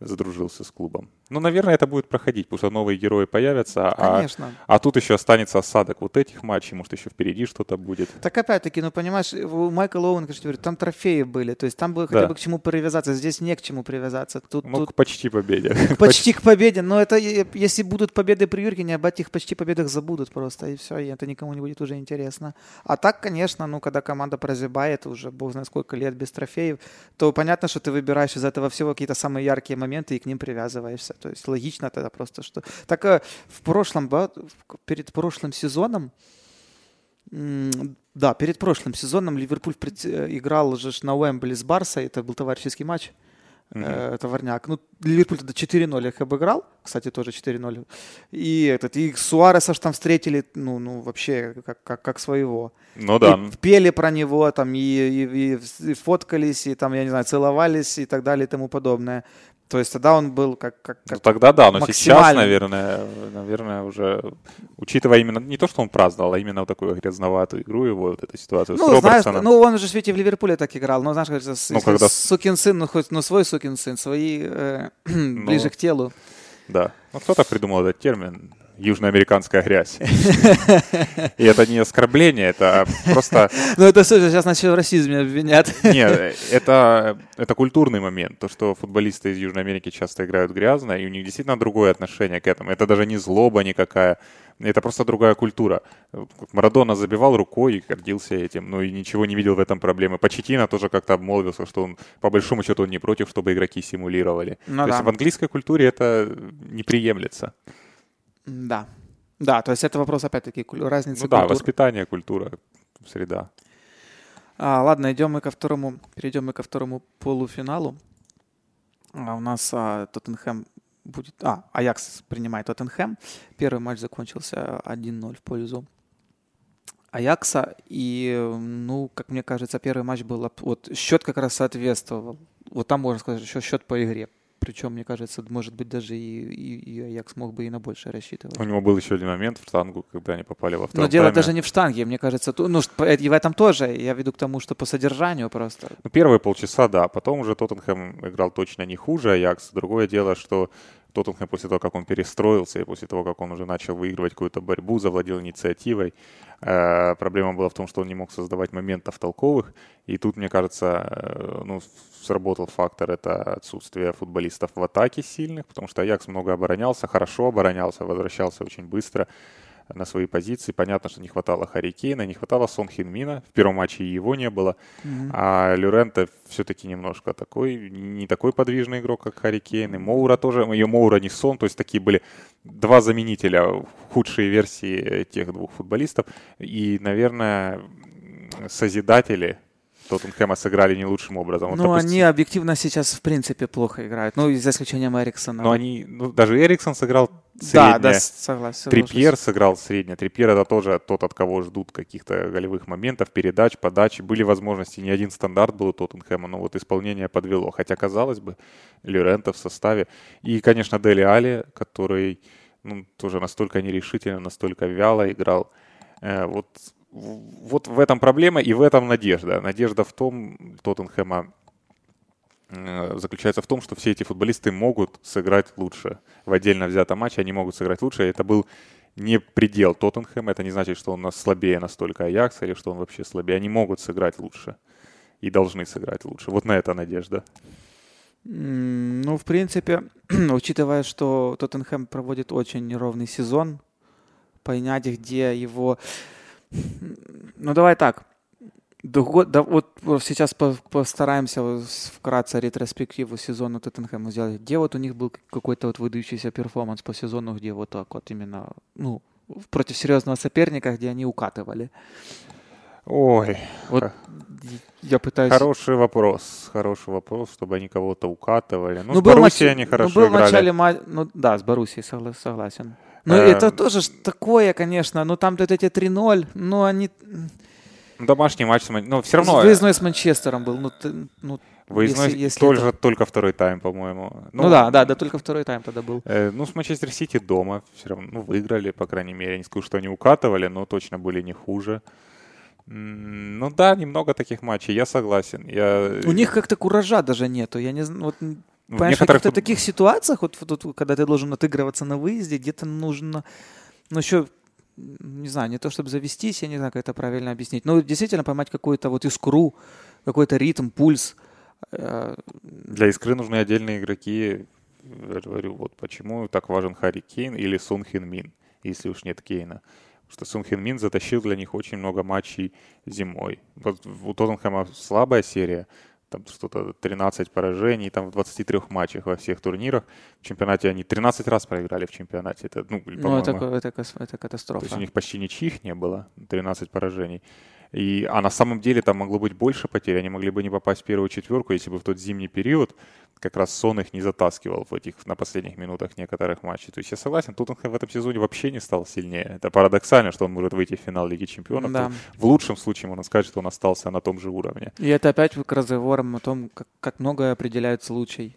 задружился с клубом. Ну, наверное, это будет проходить, потому что новые герои появятся. Конечно. А, а тут еще останется осадок вот этих матчей. Может, еще впереди что-то будет. Так опять-таки, ну, понимаешь, Майкл Оуэн, конечно, говорит, там трофеи были. То есть там было хотя да. бы к чему привязаться. Здесь не к чему привязаться. Тут, ну, тут... почти к победе. Почти к победе. Но это, если будут победы при Юргене, об этих почти победах забудут просто. И все, и это никому не будет уже интересно. А так, конечно, ну, когда команда прозябает уже, бог знает сколько лет без трофеев, то понятно, что ты выбираешь из этого всего какие-то самые яркие моменты и к ним привязываешься. То есть логично тогда просто, что... Так в прошлом, перед прошлым сезоном, да, перед прошлым сезоном Ливерпуль играл же на Уэмбли с Барсой, это был товарищеский матч, mm-hmm. товарняк. Ну, Ливерпуль тогда четыре ноль их обыграл, кстати, тоже четыре ноль. И, этот, и Суареса же там встретили, ну, ну вообще, как, как, как своего. Ну да. И пели про него, там, и, и, и фоткались, и там, я не знаю, целовались и так далее и тому подобное. То есть тогда он был как, как, как ну, тогда да, но сейчас, наверное, наверное, уже, учитывая именно не то, что он праздновал, а именно вот такую грязноватую игру его, вот эту ситуацию ну, с Робертсоном. Знаешь, ну, он же ведь и в Ливерпуле так играл, но, знаешь, говорится, ну, когда... сукин сын, ну, хоть, ну, свой сукин сын, свои э, ну, ближе к телу. Да, ну, кто-то придумал этот термин. Южноамериканская грязь. И это не оскорбление, это просто... Ну это все, сейчас нас в расизме обвинят. Нет, это культурный момент. То, что футболисты из Южной Америки часто играют грязно, и у них действительно другое отношение к этому. Это даже не злоба никакая. Это просто другая культура. Марадона забивал рукой и гордился этим, но и ничего не видел в этом проблемы. Почетино тоже как-то обмолвился, что он, по большому счету, он не против, чтобы игроки симулировали. Ну, то да. есть в английской культуре это не приемлется. Да. Да, то есть это вопрос опять-таки разницы ну, культур. Да, воспитание, культура, среда. А, ладно, идем мы ко второму, перейдем мы ко второму полуфиналу. А у нас а, Тоттенхэм будет... А, Аякс принимает Тоттенхэм. Первый матч закончился один ноль в пользу Аякса. И, ну, как мне кажется, первый матч был... Вот счет как раз соответствовал. Вот там, можно сказать, еще счет по игре. Причем, мне кажется, может быть, даже и, и, и Аякс мог бы и на большее рассчитывать. У него был еще один момент в штангу, когда они попали во втором Но дело тайме. Даже не в штанге, мне кажется. Ну, и в этом тоже. Я веду к тому, что по содержанию просто. Ну, первые полчаса, да. Потом уже Тоттенхэм играл точно не хуже Аякс. Другое дело, что Тоттенхэм после того, как он перестроился, и после того, как он уже начал выигрывать какую-то борьбу, завладел инициативой, э, проблема была в том, что он не мог создавать моментов толковых. И тут, мне кажется, э, ну, сработал фактор — это отсутствие футболистов в атаке сильных, потому что Аякс много оборонялся, хорошо оборонялся, возвращался очень быстро на свои позиции. Понятно, что не хватало Харри Кейна, не хватало Сон Хинмина. В первом матче и его не было. Mm-hmm. А Лорента все-таки немножко такой, не такой подвижный игрок, как Харри Кейн. И Моура тоже. Ее Моура не Сон. То есть такие были два заменителя, худшие версии тех двух футболистов. И, наверное, созидатели Тоттенхэма сыграли не лучшим образом. Вот, ну, допустим, они объективно сейчас, в принципе, плохо играют. Ну, за исключением Эриксона. Но они... Ну, даже Эриксон сыграл средне. Да, да, согласен. Трипьер сыграл средне. Трипьер — это тоже тот, от кого ждут каких-то голевых моментов, передач, подач. Были возможности. Ни один стандарт был у Тоттенхэма, но вот исполнение подвело. Хотя, казалось бы, Лорента в составе. И, конечно, Дели Али, который, ну, тоже настолько нерешительно, настолько вяло играл. Э, вот... Вот в этом проблема и в этом надежда. Надежда в том, Тоттенхэма заключается в том, что все эти футболисты могут сыграть лучше. В отдельно взятом матче они могут сыграть лучше. Это был не предел Тоттенхэма. Это не значит, что он слабее настолько Аякса или что он вообще слабее. Они могут сыграть лучше и должны сыграть лучше. Вот на это надежда. Ну, в принципе, учитывая, что Тоттенхэм проводит очень неровный сезон, понять, где его... Ну, давай так. Вот сейчас постараемся вкратце ретроспективу сезона Тоттенхэма сделать. Где вот у них был какой-то вот выдающийся перформанс по сезону, где вот так вот именно, ну, против серьезного соперника, где они укатывали? Ой. Вот я пытаюсь... Хороший вопрос. Хороший вопрос, чтобы они кого-то укатывали. Ну, ну с Боруссией нач... они хорошо ну, был играли. Начале ма... Ну, да, с Боруссией согла... согласен. Ну, э... это тоже такое, конечно. Ну, там тут эти три ноль, но они... Домашний матч с Манчестером. Ну, все равно... Выездной с Манчестером был. Ну, ты, ну, выездной если, если только, это... только второй тайм, по-моему. Ну, ну да, да, да, только второй тайм тогда был. Э, ну, с Манчестер Сити дома все равно. Ну, выиграли, по крайней мере. Я не скажу, что они укатывали, но точно были не хуже. М-м, ну да, немного таких матчей, я согласен. Я... У них как-то куража даже нету. Я не знаю... Вот... Понимаешь, в каких-то фут... таких ситуациях, вот, вот, вот, когда ты должен отыгрываться на выезде, где-то нужно, ну, еще, не знаю, не то чтобы завестись, я не знаю, как это правильно объяснить, но действительно поймать какую-то вот искру, какой-то ритм, пульс. Для искры нужны отдельные игроки. Я говорю, вот почему так важен Харри Кейн или Сон Хинмин, если уж нет Кейна. Что Сон Хинмин затащил для них очень много матчей зимой. Вот у Тоттенхэма слабая серия. Там что-то тринадцать поражений, там в двадцати трёх матчах во всех турнирах. В чемпионате они тринадцать раз проиграли в чемпионате. Это, ну, ну это, это, это катастрофа. То есть у них почти ничьих не было, тринадцать поражений. И, а на самом деле там могло быть больше потерь. Они могли бы не попасть в первую четверку, если бы в тот зимний период как раз Сон их не затаскивал в этих, на последних минутах некоторых матчей. То есть я согласен, Тоттенхэм в этом сезоне вообще не стал сильнее. Это парадоксально, что он может выйти в финал Лиги Чемпионов. Да. В лучшем случае можно сказать, что он остался на том же уровне. И это опять к разговорам о том, как, как многое определяет случай.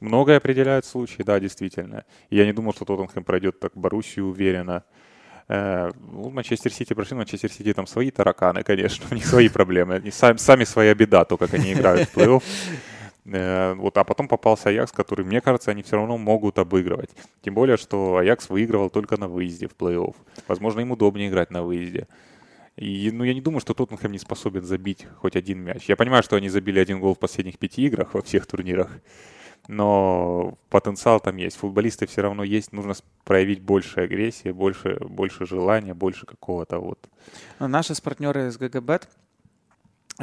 Многое определяет случай, да, действительно. И я не думал, что Тоттенхэм пройдет так Боруссию уверенно. Манчестер Сити прошли, Манчестер Сити там свои тараканы, конечно, у них свои проблемы, они сами, сами своя беда, то, как они играют в плей-офф. Вот, а потом попался Аякс, который, мне кажется, они все равно могут обыгрывать. Тем более, что Аякс выигрывал только на выезде в плей-офф. Возможно, им удобнее играть на выезде. И, ну, я не думаю, что Тоттенхэм не способен забить хоть один мяч. Я понимаю, что они забили один гол в последних пяти играх во всех турнирах. Но потенциал там есть. Футболисты все равно есть. Нужно проявить больше агрессии, больше, больше желания, больше какого-то вот. Наши с партнеры из ГГБет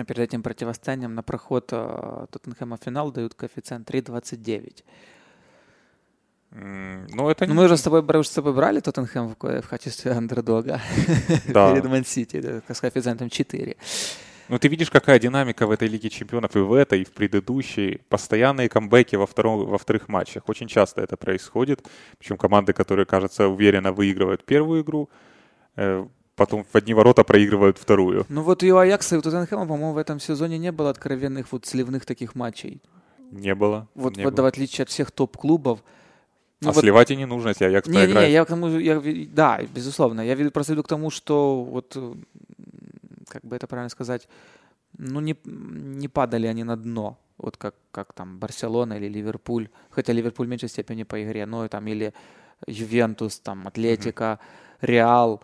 перед этим противостоянием на проход Тоттенхэма в финал дают коэффициент три двадцать девять. Ну, это не... Мы же с тобой, уже с тобой брали Тоттенхэм в, в качестве андердога да. перед Ман-Сити с коэффициентом четыре. Ну, ты видишь, какая динамика в этой Лиге Чемпионов и в этой, и в предыдущей. Постоянные камбэки во, втором, во вторых матчах. Очень часто это происходит. Причем команды, которые, кажется, уверенно выигрывают первую игру, потом в одни ворота проигрывают вторую. Ну, вот и у Аякса, и у Тоттенхэма, по-моему, в этом сезоне не было откровенных вот сливных таких матчей. Не было. Вот, не вот было. В отличие от всех топ-клубов. Ну, а вот... сливать и не нужно, если Аякс не, проиграет. Не, не, я к тому, я, да, безусловно. Я просто веду к тому, что вот, как бы это правильно сказать, ну не, не падали они на дно, вот как, как там Барселона или Ливерпуль, хотя Ливерпуль в меньшей степени по игре, но там или Ювентус, там Атлетика, mm-hmm. Реал,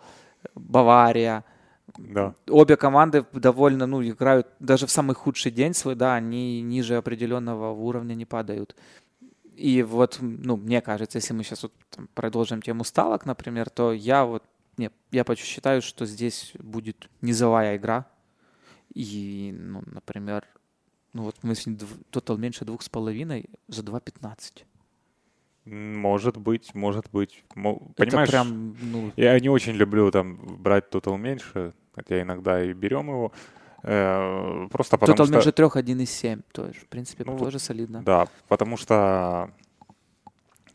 Бавария. Да. Обе команды довольно, ну, играют даже в самый худший день свой, да, они ниже определенного уровня не падают. И вот, ну, мне кажется, если мы сейчас вот там продолжим тему ставок, например, то я вот, не, я считаю, что здесь будет низовая игра. И, ну, например, ну вот мы тотал меньше двух с половиной за два пятнадцать. Может быть, может быть. Понимаешь, прям, ну... я не очень люблю там брать тотал меньше, хотя иногда и берем его. Просто потому Total что... меньше трех, один и семь. То есть, в принципе, ну, тоже солидно. Да, потому что,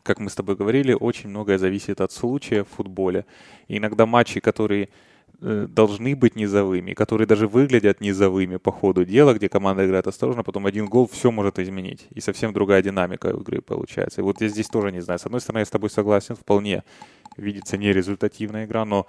как мы с тобой говорили, очень многое зависит от случая в футболе. И иногда матчи, которые э, должны быть низовыми, которые даже выглядят низовыми по ходу дела, где команда играет осторожно, потом один гол все может изменить. И совсем другая динамика игры получается. И вот я здесь тоже не знаю. С одной стороны, я с тобой согласен, вполне видится нерезультативная игра, но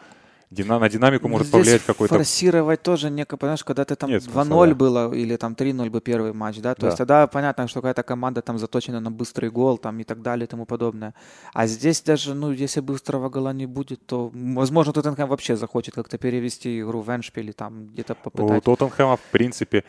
Дина, на динамику может здесь повлиять какой-то... форсировать тоже некое, понимаешь, когда ты там нет, два ноль смысла, да. было или там три ноль был первый матч, да, то да. есть тогда понятно, что какая-то команда там заточена на быстрый гол там и так далее и тому подобное. А здесь даже, ну, если быстрого гола не будет, то, возможно, Тоттенхэм вообще захочет как-то перевести игру в эндшпиль или там где-то попытать. У Тоттенхэма, в принципе,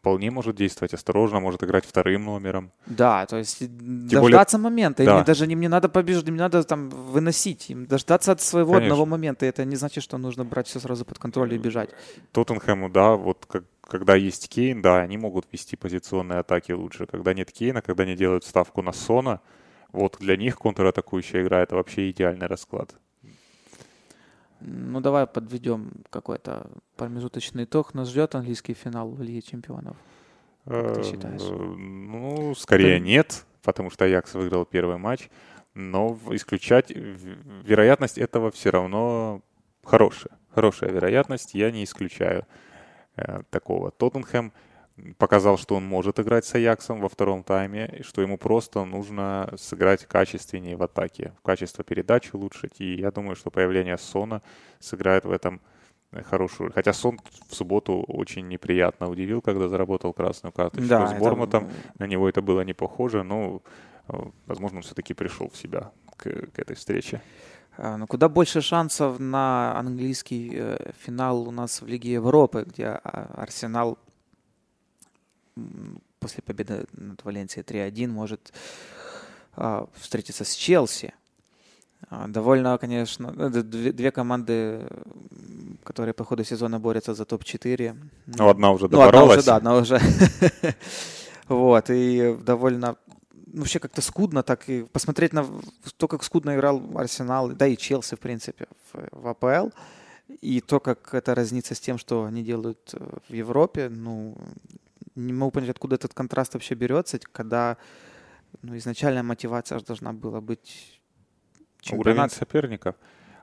вполне может действовать осторожно, может играть вторым номером. Да, то есть тем дождаться более... момента. Да. Им даже им не надо побеждать, им не надо там выносить. Им дождаться от своего конечно. Одного момента. Это не значит, что нужно брать все сразу под контроль и бежать. Тоттенхэму, да, вот как, когда есть Кейн, да, они могут вести позиционные атаки лучше. Когда нет Кейна, когда они делают ставку на Сона, вот для них контратакующая игра — это вообще идеальный расклад. Ну, давай подведем какой-то промежуточный итог. Нас ждет английский финал в Лиге Чемпионов. Как ты считаешь? Ну, скорее нет, потому что Аякс выиграл первый матч. Но исключать вероятность этого все равно хорошая. Хорошая вероятность, я не исключаю такого. Тоттенхэм показал, что он может играть с Аяксом во втором тайме, что ему просто нужно сыграть качественнее в атаке, качество передачи улучшить. И я думаю, что появление Сона сыграет в этом хорошую роль. Хотя Сон в субботу очень неприятно удивил, когда заработал красную карточку да, с Бормутом. Это... На него это было не похоже, но, возможно, он все-таки пришел в себя к, к этой встрече. Но куда больше шансов на английский финал у нас в Лиге Европы, где Арсенал после победы над Валенсией три один может а, встретиться с Челси. А, довольно, конечно, две, две команды, которые по ходу сезона борются за топ-четыре. Ну, одна уже доборолась. Ну, одна уже, да, одна уже. Вот, и довольно, ну, вообще как-то скудно так и посмотреть на то, как скудно играл Арсенал, да и Челси, в принципе, в, в АПЛ. И то, как это разнится с тем, что они делают в Европе, ну... Не могу понять, откуда этот контраст вообще берется, когда ну, изначальная мотивация аж должна была быть чемпионат. Уровень соперников.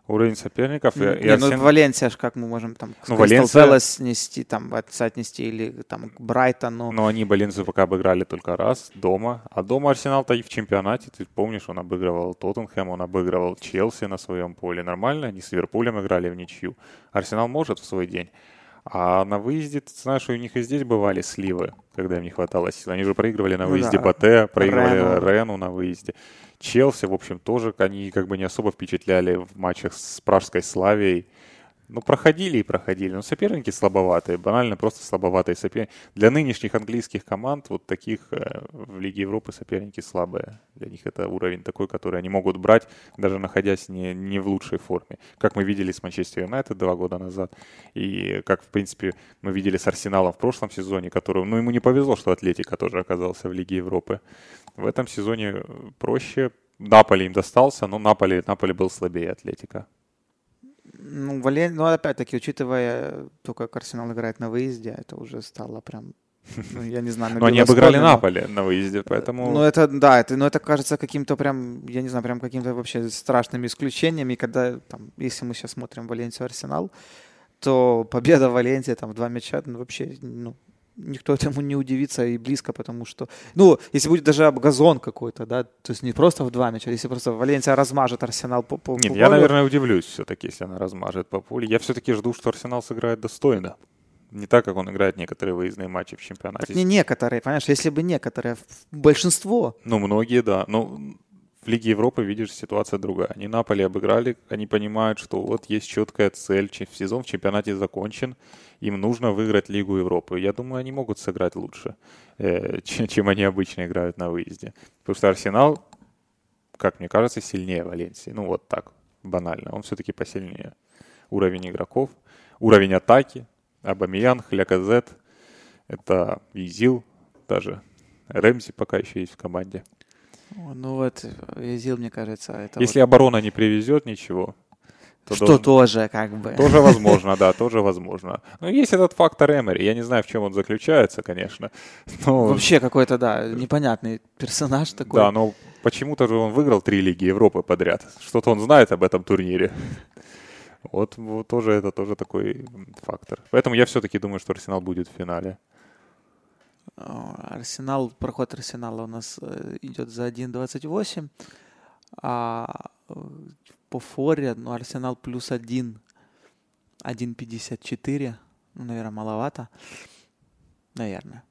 Уровень соперников. Ну, и, не, и Арсен... ну Валенсия аж как мы можем там ну, Валенсия... Кристал Пэлас снести, там, отнести или там, к Брайтону. Но они Валенсию пока обыграли только раз дома. А дома Арсенал-то и в чемпионате, ты помнишь, он обыгрывал Тоттенхэм, он обыгрывал Челси на своем поле. Нормально, они с Ливерпулем играли в ничью. Арсенал может в свой день. А на выезде, ты знаешь, у них и здесь бывали сливы, когда им не хватало сил. Они же проигрывали на выезде да. Батэ, проигрывали Рену. Рену на выезде. Челси, в общем, тоже они как бы не особо впечатляли в матчах с пражской Славией. Ну, проходили и проходили, но соперники слабоватые, банально просто слабоватые соперники. Для нынешних английских команд вот таких в Лиге Европы соперники слабые. Для них это уровень такой, который они могут брать, даже находясь не, не в лучшей форме. Как мы видели с Манчестер Юнайтед два года назад, и как, в принципе, мы видели с Арсеналом в прошлом сезоне, который, ну, ему не повезло, что Атлетика тоже оказался в Лиге Европы. В этом сезоне проще. Наполи им достался, но Наполи, Наполи был слабее Атлетика. Ну, Вален... ну, опять-таки, учитывая то, как Арсенал играет на выезде, это уже стало прям, ну, я не знаю... Но они обыграли Наполи на выезде, поэтому... Ну, это, да, это, но это кажется каким-то прям, я не знаю, прям каким-то вообще страшными исключениями, когда, там, если мы сейчас смотрим Валенсию-Арсенал, то победа Валенсии, там, два мяча, ну, вообще, ну... Никто этому не удивится и близко, потому что... Ну, если будет даже газон какой-то, да, то есть не просто в два мяча, если просто Валенсия размажет Арсенал по, по, Нет, по полю... Нет, я, наверное, удивлюсь все-таки, если она размажет по полю. Я все-таки жду, что Арсенал сыграет достойно. Не так, как он играет некоторые выездные матчи в чемпионате. Так не некоторые, понимаешь? Если бы некоторые, большинство. Ну, многие, да. Ну, в Лиге Европы, видишь, ситуация другая. Они Наполи обыграли, они понимают, что вот есть четкая цель. Сезон в чемпионате закончен. Им нужно выиграть Лигу Европы. Я думаю, они могут сыграть лучше, чем они обычно играют на выезде. Потому что Арсенал, как мне кажется, сильнее Валенсии. Ну вот так, банально. Он все-таки посильнее. Уровень игроков, уровень атаки. Абамиян, Лякозет, это Изил даже. Рэмзи пока еще есть в команде. Ну вот, Изил, мне кажется. Это Если вот... оборона не привезет ничего... То что должен... тоже как бы. Тоже возможно, да, тоже возможно. Но есть этот фактор Эмери. Я не знаю, в чем он заключается, конечно. Но... Вообще какой-то, да, непонятный персонаж такой. Да, но почему-то же он выиграл три Лиги Европы подряд. Что-то он знает об этом турнире. Вот, вот тоже это тоже такой фактор. Поэтому я все-таки думаю, что Арсенал будет в финале. Арсенал, проход Арсенала у нас идет за один двадцать восемь. А... По форе, но Арсенал плюс один, один пятьдесят четыре, ну, наверное, маловато, наверное.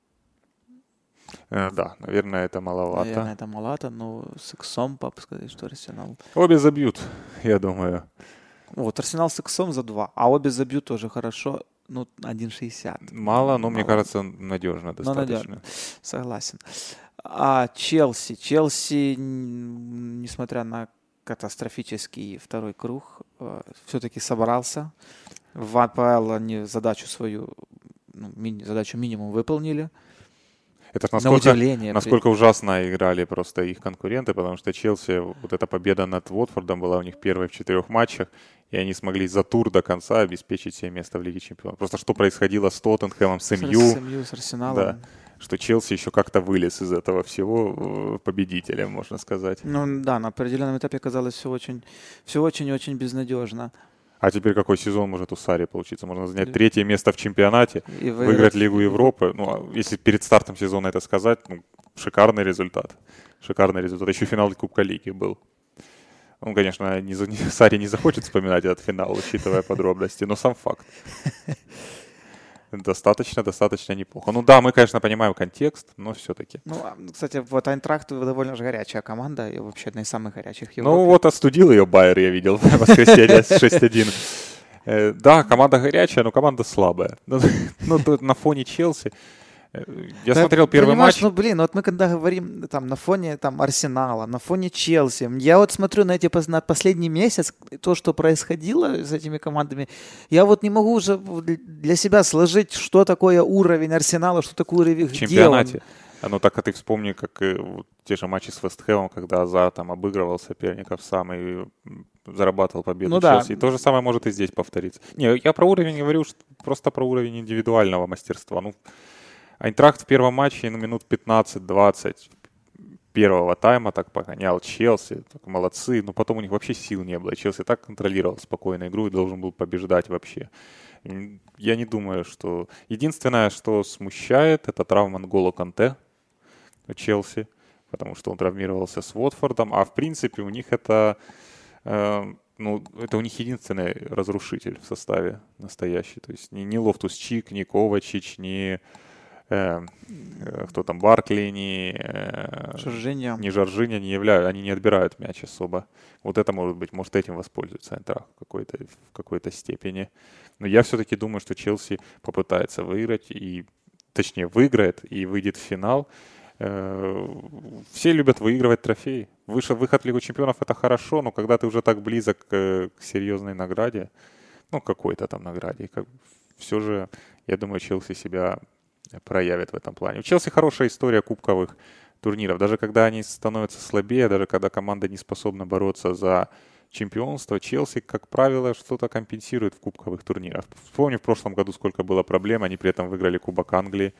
Э, да, наверное, это маловато. Наверное, это маловато, но с иксом, пап, сказать, что Арсенал... Обе забьют, я думаю. Вот, Арсенал с иксом за два, а обе забьют тоже хорошо, ну, один шестьдесят. Мало, но, Мало. Мне кажется, надежно достаточно. Но надежно, согласен. А Челси, Челси, несмотря на катастрофический второй круг, все-таки собрался. В АПЛ они задачу свою, ну, ми- задачу минимум выполнили. Это ж насколько, на удивление, насколько при... ужасно играли просто их конкуренты, потому что Челси, вот эта победа над Уотфордом была у них первой в четырех матчах, и они смогли за тур до конца обеспечить себе место в Лиге Чемпионов. Просто что происходило с Тоттенхэмом, с МЮ. С МЮ, с Арсеналом. Да. Что Челси еще как-то вылез из этого всего победителем, можно сказать. Ну да, на определенном этапе оказалось все очень, все очень-очень безнадежно. А теперь какой сезон может у Сари получиться? Можно занять третье место в чемпионате, и выиграть, выиграть Лигу Европы. Ну, если перед стартом сезона это сказать, ну, шикарный результат. Шикарный результат. Еще финал Кубка Лиги был. Он, конечно, не, Сари не захочет вспоминать этот финал, учитывая подробности, но сам факт. Достаточно, достаточно неплохо. Ну да, мы, конечно, понимаем контекст, но все-таки. Ну, кстати, вот Айнтрахт довольно же горячая команда, и вообще одна из самых горячих Европы. Ну вот остудил ее Байер, я видел, в воскресенье шесть один. Да, команда горячая, но команда слабая. Ну, на фоне Челси. Я да, смотрел первый матч. Ну, блин, вот мы когда говорим там на фоне там, Арсенала, на фоне Челси, я вот смотрю на эти на последний месяц, то, что происходило с этими командами, я вот не могу уже для себя сложить, что такое уровень Арсенала, что такое уровень в чемпионате. Ну так, а ты вспомни, как вот, те же матчи с Вестхэмом, когда Аза там обыгрывал соперников сам и зарабатывал победу, ну, Челси. Да. И то же самое может и здесь повториться. Не, я про уровень говорю, что просто про уровень индивидуального мастерства. Ну, Айнтрахт в первом матче на минут пятнадцать-двадцать первого тайма так погонял Челси, так молодцы, но потом у них вообще сил не было. Челси так контролировал спокойно игру и должен был побеждать вообще. Я не думаю, что... Единственное, что смущает, это травма Нголо Канте у Челси, потому что он травмировался с Уотфордом, а в принципе у них это... Э, ну, это у них единственный разрушитель в составе настоящий. То есть ни, ни Лофтус-Чик, ни Ковачич, ни... э, кто там, Баркли, ни, э, Жоржинья. ни Жоржинья не являют, они не отбирают мяч особо. Вот это может быть, может этим воспользуется Айнтрахт в какой-то, в какой-то степени. Но я все-таки думаю, что Челси попытается выиграть, и, точнее, выиграет и выйдет в финал. Все любят выигрывать трофеи. Выше, выход в Лигу Чемпионов — это хорошо, но когда ты уже так близок к, к серьезной награде, ну, какой-то там награде, как, все же, я думаю, Челси себя проявит в этом плане. У Челси хорошая история кубковых турниров. Даже когда они становятся слабее, даже когда команда не способна бороться за чемпионство, Челси, как правило, что-то компенсирует в кубковых турнирах. Вспомни, в прошлом году сколько было проблем, они при этом выиграли Кубок Англии.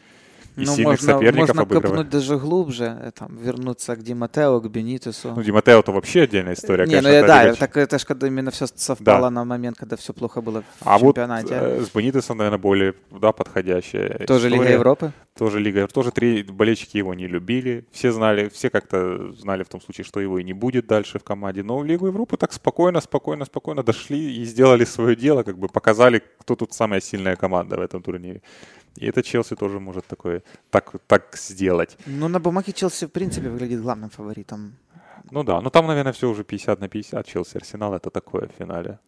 И ну, сильных можно, соперников можно обыгрывать. Копнуть даже глубже, там, вернуться к Диматео, к Бенитесу. Ну, Диматео — это вообще отдельная история. Не, конечно, ну, да, речь. Так это же когда именно все совпало да. на момент, когда все плохо было в а чемпионате. А вот с Бенитесом, наверное, более да, подходящая Тоже история. Лига Европы? Тоже Лига Европы. Тоже три болельщики его не любили. Все знали, все как-то знали в том случае, что его и не будет дальше в команде. Но в Лигу Европы так спокойно, спокойно, спокойно дошли и сделали свое дело, как бы показали, кто тут самая сильная команда в этом турнире. И это Челси тоже может такое, так, так сделать. Ну, на бумаге Челси, в принципе, выглядит главным фаворитом. Ну да, но там, наверное, все уже пятьдесят на пятьдесят. Челси, Арсенал — это такое в финале.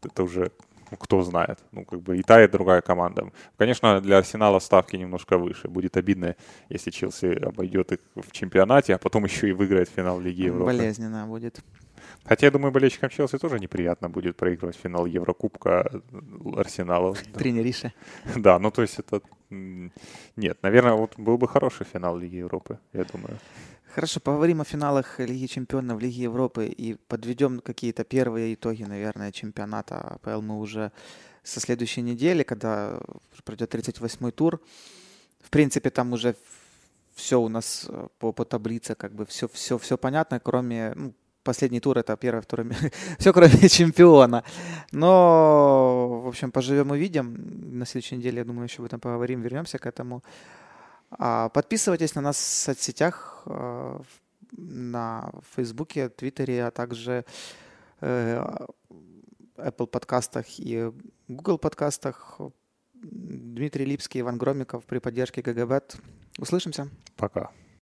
Это уже, ну, кто знает. Ну, как бы и та, и другая команда. Конечно, для Арсенала ставки немножко выше. Будет обидно, если Челси обойдет их в чемпионате, а потом еще и выиграет финал Лиги Европы. Болезненно будет. Хотя, я думаю, болельщикам Челси тоже неприятно будет проигрывать финал Еврокубка Арсенала. Тренерише. Да, ну то есть это... Нет, наверное, вот был бы хороший финал Лиги Европы, я думаю. Хорошо, поговорим о финалах Лиги Чемпионов, Лиги Европы и подведем какие-то первые итоги, наверное, чемпионата АПЛ. Мы уже со следующей недели, когда пройдет тридцать восьмой тур. В принципе, там уже все у нас по, по таблице, как бы все, все, все понятно, кроме... Ну, последний тур — это первое, второе, все кроме чемпиона. Но, в общем, поживем, увидим. На следующей неделе, я думаю, еще об этом поговорим, вернемся к этому. Подписывайтесь на нас в соцсетях, на Фейсбуке, Твиттере, а также Apple подкастах и Google подкастах. Дмитрий Липский, Иван Громников при поддержке ГГБэт. Услышимся. Пока.